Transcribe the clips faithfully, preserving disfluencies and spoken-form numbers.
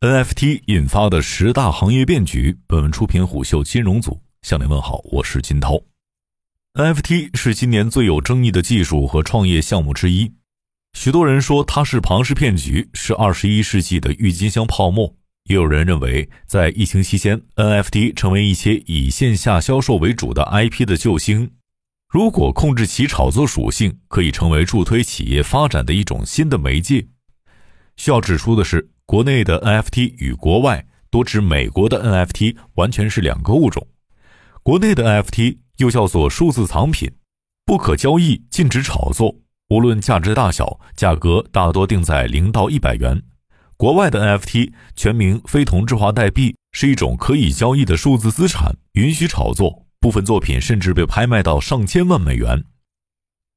N F T 引发的十大行业变局，本文出品虎嗅金融组，向您问好，我是金涛。N F T 是今年最有争议的技术和创业项目之一，许多人说它是庞氏骗局，是二十一世纪的郁金香泡沫，也有人认为在疫情期间 N F T 成为一些以线下销售为主的 I P 的救星，如果控制其炒作属性，可以成为助推企业发展的一种新的媒介。需要指出的是，国内的 N F T 与国外多指美国的 N F T 完全是两个物种。国内的 N F T 又叫做数字藏品，不可交易，禁止炒作，无论价值大小，价格大多定在零到一百元。国外的 N F T 全名非同质化代币，是一种可以交易的数字资产，允许炒作，部分作品甚至被拍卖到上千万美元。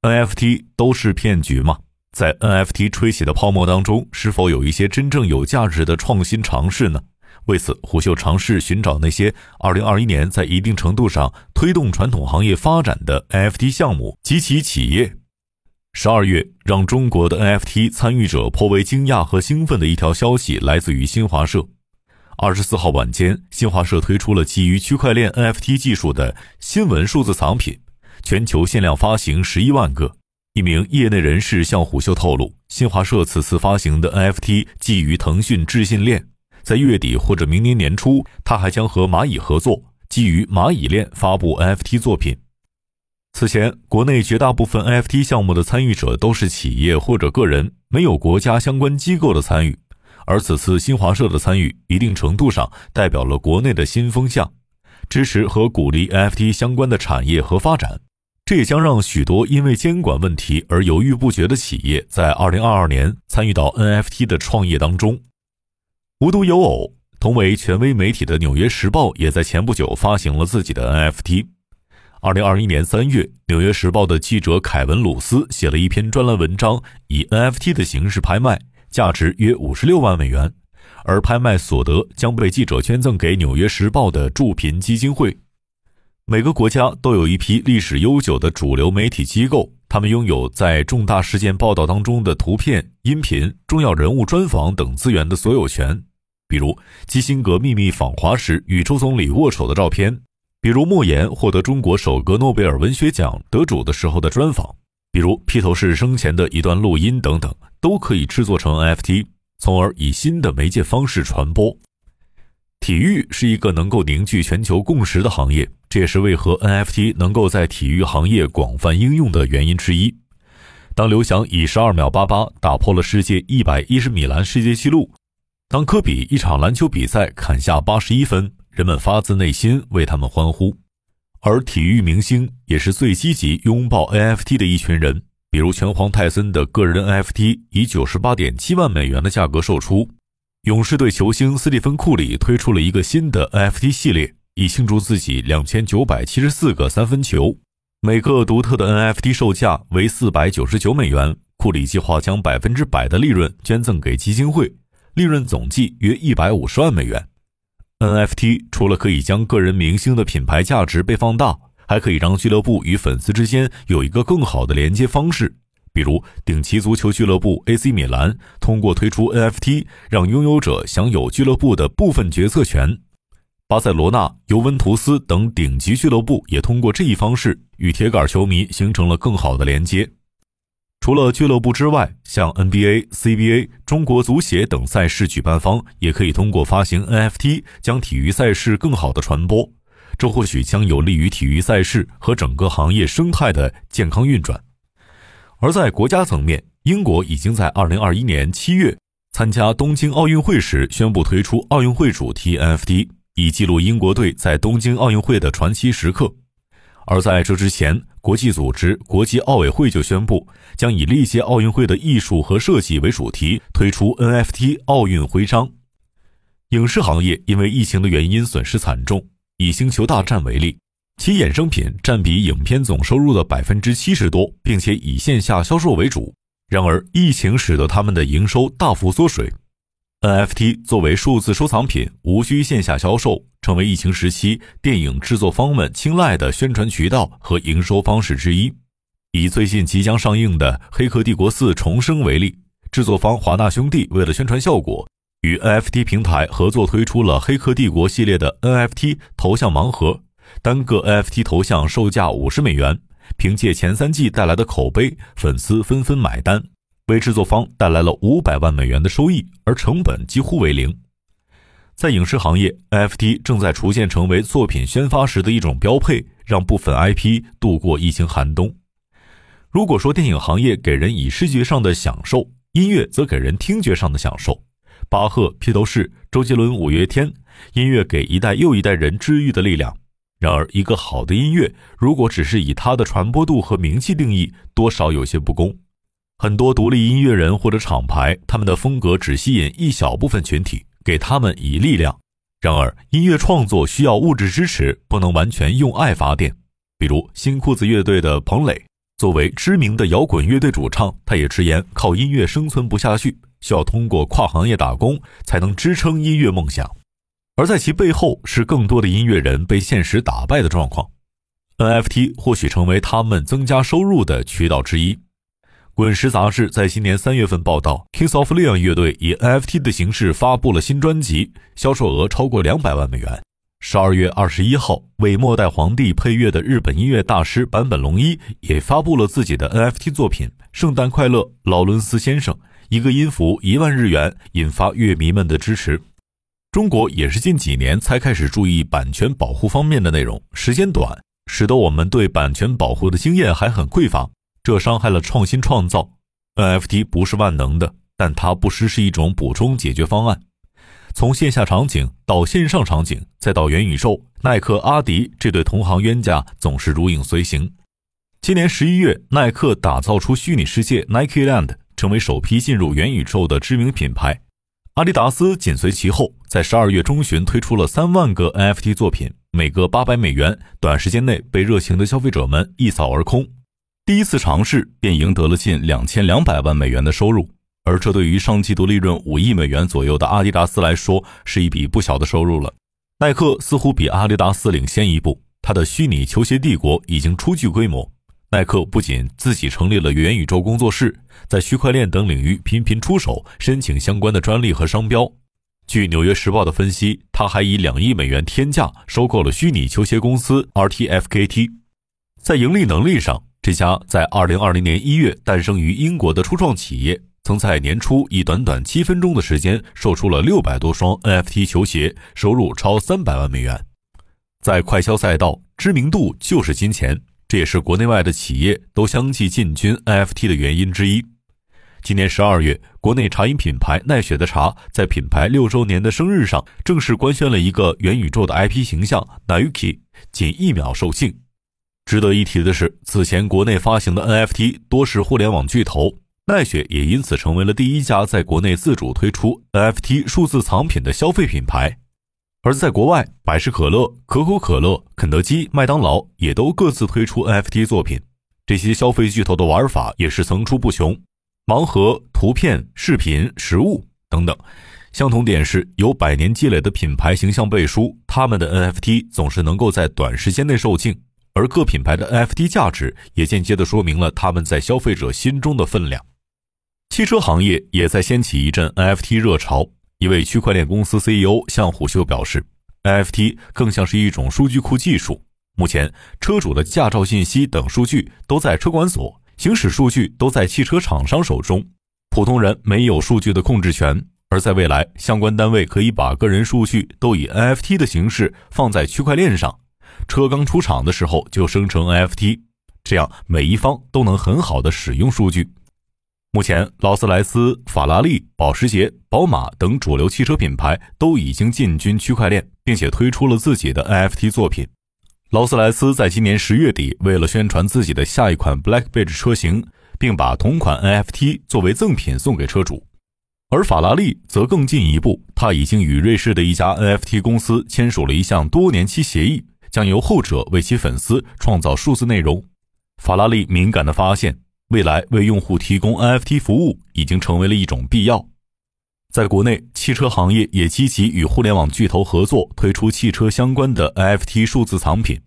N F T 都是骗局吗？在 N F T 吹起的泡沫当中，是否有一些真正有价值的创新尝试呢？为此，虎嗅尝试寻找那些二零二一年在一定程度上推动传统行业发展的 N F T 项目及其企业。十二月，让中国的 N F T 参与者颇为惊讶和兴奋的一条消息来自于新华社。二十四号晚间，新华社推出了基于区块链 N F T 技术的新闻数字藏品，全球限量发行十一万个。一名业内人士向虎嗅透露，新华社此次发行的 N F T 基于腾讯智信链，在月底或者明年年初，他还将和蚂蚁合作，基于蚂蚁链发布 N F T 作品。此前，国内绝大部分 N F T 项目的参与者都是企业或者个人，没有国家相关机构的参与，而此次新华社的参与，一定程度上代表了国内的新风向，支持和鼓励 N F T 相关的产业和发展。这也将让许多因为监管问题而犹豫不决的企业在二零二二年参与到 N F T 的创业当中。无独有偶，同为权威媒体的纽约时报也在前不久发行了自己的 N F T。二零二一年三月，纽约时报的记者凯文·鲁斯写了一篇专栏文章，以 N F T 的形式拍卖，价值约五十六万美元，而拍卖所得将被记者捐赠给纽约时报的助贫基金会。每个国家都有一批历史悠久的主流媒体机构，他们拥有在重大事件报道当中的图片、音频、重要人物专访等资源的所有权，比如基辛格秘密访华时与周总理握手的照片，比如莫言获得中国首个诺贝尔文学奖得主的时候的专访，比如披头士生前的一段录音等等，都可以制作成 N F T， 从而以新的媒介方式传播。体育是一个能够凝聚全球共识的行业，这也是为何 N F T 能够在体育行业广泛应用的原因之一。当刘翔以十二秒八八打破了世界一百一十米栏世界纪录，当科比一场篮球比赛砍下八十一分，人们发自内心为他们欢呼。而体育明星也是最积极拥抱 N F T 的一群人，比如拳皇泰森的个人 N F T 以 九十八点七万美元的价格售出。勇士队球星斯蒂芬库里推出了一个新的 N F T 系列，以庆祝自己两千九百七十四个三分球，每个独特的 N F T 售价为四百九十九美元，库里计划将 百分之百 的利润捐赠给基金会，利润总计约一百五十万美元。 N F T 除了可以将个人明星的品牌价值被放大，还可以让俱乐部与粉丝之间有一个更好的连接方式，比如顶级足球俱乐部 A C 米兰通过推出 N F T 让拥有者享有俱乐部的部分决策权，巴塞罗那、尤文图斯等顶级俱乐部也通过这一方式与铁杆球迷形成了更好的连接。除了俱乐部之外，像 N B A、C B A、中国足协等赛事举办方也可以通过发行 N F T 将体育赛事更好的传播，这或许将有利于体育赛事和整个行业生态的健康运转。而在国家层面，英国已经在二零二一年七月参加东京奥运会时宣布推出奥运会主题 N F T， 以记录英国队在东京奥运会的传奇时刻。而在这之前，国际组织国际奥委会就宣布，将以历届奥运会的艺术和设计为主题推出 N F T 奥运徽章。影视行业因为疫情的原因损失惨重，以星球大战为例，其衍生品占比影片总收入的 百分之七十多，并且以线下销售为主，然而疫情使得他们的营收大幅缩水。 N F T 作为数字收藏品无需线下销售，成为疫情时期电影制作方们青睐的宣传渠道和营收方式之一。以最近即将上映的《黑客帝国四重生》为例，制作方华纳兄弟为了宣传效果，与 N F T 平台合作推出了黑客帝国系列的 N F T 头像盲盒，单个 N F T 头像售价五十美元，凭借前三季带来的口碑，粉丝纷纷买单，为制作方带来了五百万美元的收益，而成本几乎为零。在影视行业， N F T 正在逐渐成为作品宣发时的一种标配，让部分 I P 度过疫情寒冬。如果说电影行业给人以视觉上的享受，音乐则给人听觉上的享受。巴赫、披头士、周杰伦、五月天，音乐给一代又一代人治愈的力量。然而，一个好的音乐如果只是以它的传播度和名气定义，多少有些不公。很多独立音乐人或者厂牌，他们的风格只吸引一小部分群体，给他们以力量。然而，音乐创作需要物质支持，不能完全用爱发电。比如新裤子乐队的彭磊，作为知名的摇滚乐队主唱，他也直言靠音乐生存不下去，需要通过跨行业打工才能支撑音乐梦想。而在其背后是更多的音乐人被现实打败的状况。N F T 或许成为他们增加收入的渠道之一。滚石杂志在今年三月份报道 Kings of Leon 乐队以 N F T 的形式发布了新专辑，销售额超过两百万美元。十二月二十一号，为末代皇帝配乐的日本音乐大师坂本龙一也发布了自己的 N F T 作品《圣诞快乐，劳伦斯先生》，一个音符一万日元，引发乐迷们的支持。中国也是近几年才开始注意版权保护方面的内容，时间短，使得我们对版权保护的经验还很匮乏，这伤害了创新创造。 N F T 不是万能的，但它不失是一种补充解决方案。从线下场景到线上场景，再到元宇宙，耐克、阿迪这对同行冤家总是如影随形。今年十一月，耐克打造出虚拟世界 Nike Land， 成为首批进入元宇宙的知名品牌。阿迪达斯紧随其后，在十二月中旬推出了三万个 N F T 作品，每个八百美元，短时间内被热情的消费者们一扫而空。第一次尝试便赢得了近两千两百万美元的收入。而这对于上季度利润五亿美元左右的阿迪达斯来说，是一笔不小的收入了。耐克似乎比阿迪达斯领先一步，它的虚拟球鞋帝国已经初具规模。耐克不仅自己成立了元宇宙工作室，在区块链等领域频频出手，申请相关的专利和商标。据纽约时报的分析，它还以两亿美元天价收购了虚拟球鞋公司 R T F K T。 在盈利能力上，这家在二零二零年一月诞生于英国的初创企业，曾在年初以短短七分钟的时间售出了六百多双 N F T 球鞋，收入超三百万美元。在快消赛道，知名度就是金钱，这也是国内外的企业都相继进军 N F T 的原因之一。今年十二月，国内茶饮品牌奈雪的茶在品牌六周年的生日上正式官宣了一个元宇宙的 I P 形象 Nayuki， 仅一秒售罄。值得一提的是，此前国内发行的 N F T 多是互联网巨头，奈雪也因此成为了第一家在国内自主推出 N F T 数字藏品的消费品牌。而在国外，百事可乐、可口可乐、肯德基、麦当劳也都各自推出 N F T 作品。这些消费巨头的玩法也是层出不穷，盲盒、图片、视频、食物等等。相同点是，有百年积累的品牌形象背书，他们的 N F T 总是能够在短时间内售罄，而各品牌的 N F T 价值也间接地说明了他们在消费者心中的分量。汽车行业也在掀起一阵 N F T 热潮，一位区块链公司 C E O 向虎嗅表示， N F T 更像是一种数据库技术，目前车主的驾照信息等数据都在车管所，行驶数据都在汽车厂商手中，普通人没有数据的控制权，而在未来，相关单位可以把个人数据都以 N F T 的形式放在区块链上，车刚出厂的时候就生成 N F T， 这样每一方都能很好的使用数据。目前劳斯莱斯、法拉利、保时捷、宝马等主流汽车品牌都已经进军区块链，并且推出了自己的 N F T 作品。劳斯莱斯在今年十月底为了宣传自己的下一款 Blackbeach 车型，并把同款 N F T 作为赠品送给车主。而法拉利则更进一步，他已经与瑞士的一家 N F T 公司签署了一项多年期协议，将由后者为其粉丝创造数字内容。法拉利敏感地发现，未来为用户提供 N F T 服务已经成为了一种必要。在国内，汽车行业也积极与互联网巨头合作，推出汽车相关的 N F T 数字藏品。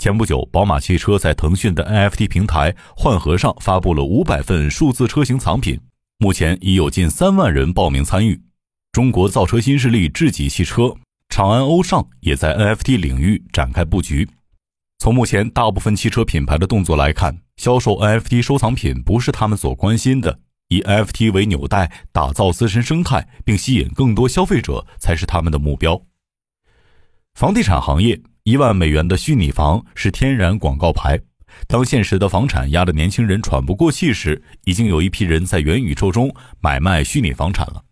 前不久，宝马汽车在腾讯的 N F T 平台幻合上发布了五百份数字车型藏品，目前已有近三万人报名参与。中国造车新势力智己汽车、长安欧尚也在 N F T 领域展开布局。从目前大部分汽车品牌的动作来看，销售 N F T 收藏品不是他们所关心的，以 N F T 为纽带打造自身生态并吸引更多消费者才是他们的目标。房地产行业，一万美元的虚拟房是天然广告牌，当现实的房产压得年轻人喘不过气时，已经有一批人在元宇宙中买卖虚拟房产了。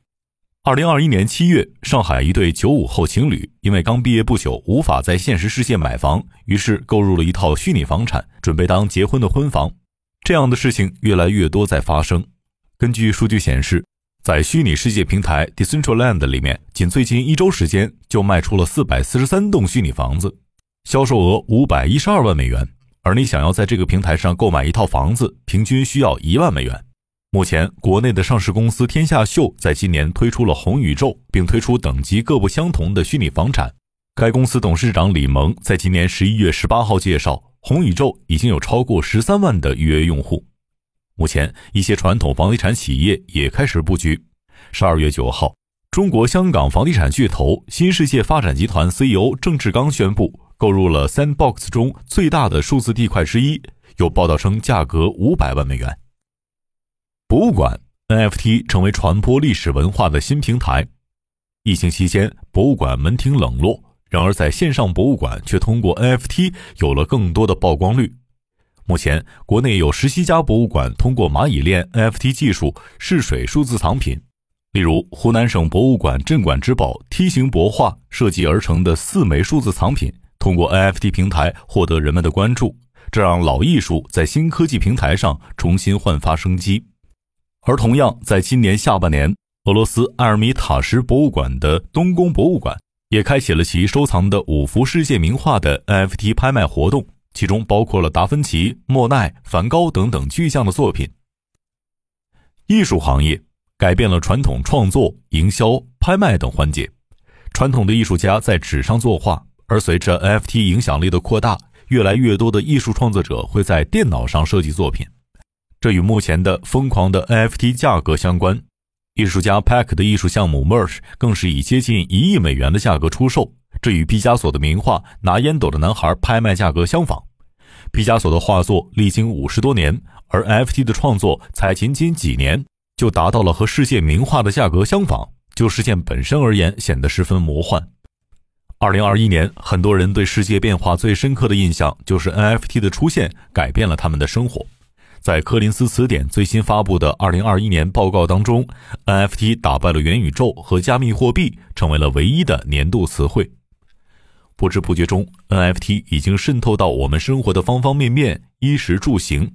二零二一年七月，上海一对九五后情侣因为刚毕业不久无法在现实世界买房，于是购入了一套虚拟房产，准备当结婚的婚房。这样的事情越来越多在发生。根据数据显示，在虚拟世界平台 Decentraland 里面，仅最近一周时间就卖出了四百四十三栋虚拟房子，销售额五百一十二万美元，而你想要在这个平台上购买一套房子，平均需要一万美元。目前国内的上市公司天下秀在今年推出了红宇宙，并推出等级各不相同的虚拟房产。该公司董事长李萌在今年十一月十八号介绍，红宇宙已经有超过十三万的预约用户。目前一些传统房地产企业也开始布局。十二月九号，中国香港房地产巨头新世界发展集团 C E O 郑志刚宣布购入了 Sandbox 中最大的数字地块之一，有报道称价格五百万美元。博物馆 N F T 成为传播历史文化的新平台。疫情期间，博物馆门庭冷落，然而在线上博物馆却通过 N F T 有了更多的曝光率。目前国内有十七家博物馆通过蚂蚁链 N F T 技术试水数字藏品，例如湖南省博物馆镇馆之宝梯形帛画设计而成的四枚数字藏品，通过 N F T 平台获得人们的关注，这让老艺术在新科技平台上重新焕发生机。而同样在今年下半年，俄罗斯埃尔米塔什博物馆的东宫博物馆也开启了其收藏的五幅世界名画的 N F T 拍卖活动，其中包括了达芬奇、莫奈、梵高等等巨匠的作品。艺术行业改变了传统创作、营销、拍卖等环节。传统的艺术家在纸上作画，而随着 N F T 影响力的扩大，越来越多的艺术创作者会在电脑上设计作品。这与目前的疯狂的 N F T 价格相关，艺术家 Pack 的艺术项目 Merch 更是以接近一亿美元的价格出售，这与毕加索的名画《拿烟斗的男孩》拍卖价格相仿。毕加索的画作历经五十多年，而 N F T 的创作才仅仅几年就达到了和世界名画的价格相仿，就事件本身而言显得十分魔幻。二零二一年，很多人对世界变化最深刻的印象就是 N F T 的出现改变了他们的生活。在柯林斯词典最新发布的二零二一年报告当中， N F T 打败了元宇宙和加密货币，成为了唯一的年度词汇。不知不觉中， N F T 已经渗透到我们生活的方方面面，衣食住行。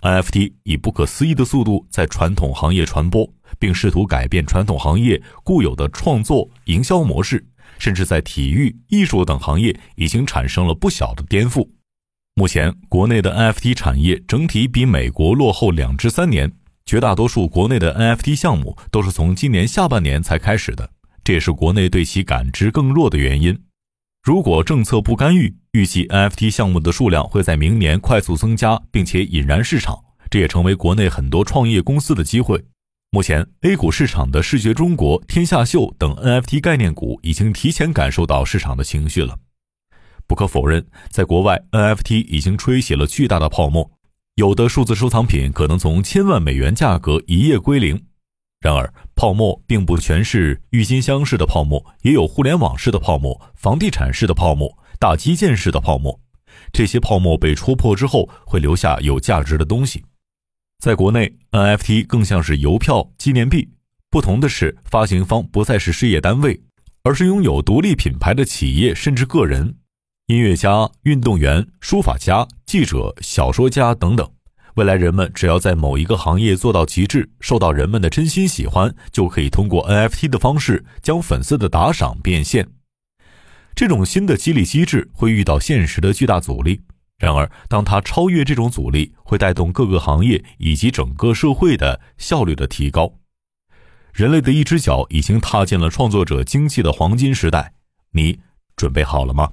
N F T 以不可思议的速度在传统行业传播，并试图改变传统行业固有的创作、营销模式，甚至在体育、艺术等行业已经产生了不小的颠覆。目前国内的 N F T 产业整体比美国落后两至三年，绝大多数国内的 N F T 项目都是从今年下半年才开始的，这也是国内对其感知更弱的原因。如果政策不干预，预计 N F T 项目的数量会在明年快速增加，并且引燃市场，这也成为国内很多创业公司的机会。目前 A 股市场的视觉中国、天下秀等 N F T 概念股已经提前感受到市场的情绪了。不可否认，在国外 N F T 已经吹起了巨大的泡沫，有的数字收藏品可能从千万美元价格一夜归零。然而泡沫并不全是郁金香式的泡沫，也有互联网式的泡沫、房地产式的泡沫、大基建式的泡沫，这些泡沫被戳破之后会留下有价值的东西。在国内 N F T 更像是邮票、纪念币，不同的是发行方不再是事业单位，而是拥有独立品牌的企业甚至个人，音乐家、运动员、书法家、记者、小说家等等。未来人们只要在某一个行业做到极致，受到人们的真心喜欢，就可以通过 N F T 的方式将粉丝的打赏变现。这种新的激励机制会遇到现实的巨大阻力，然而当它超越这种阻力，会带动各个行业以及整个社会的效率的提高。人类的一只脚已经踏进了创作者经济的黄金时代，你准备好了吗？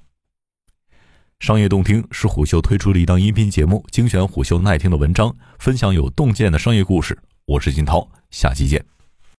商业洞听是虎嗅推出的一档音频节目，精选虎嗅耐听的文章，分享有洞见的商业故事。我是金涛，下期见。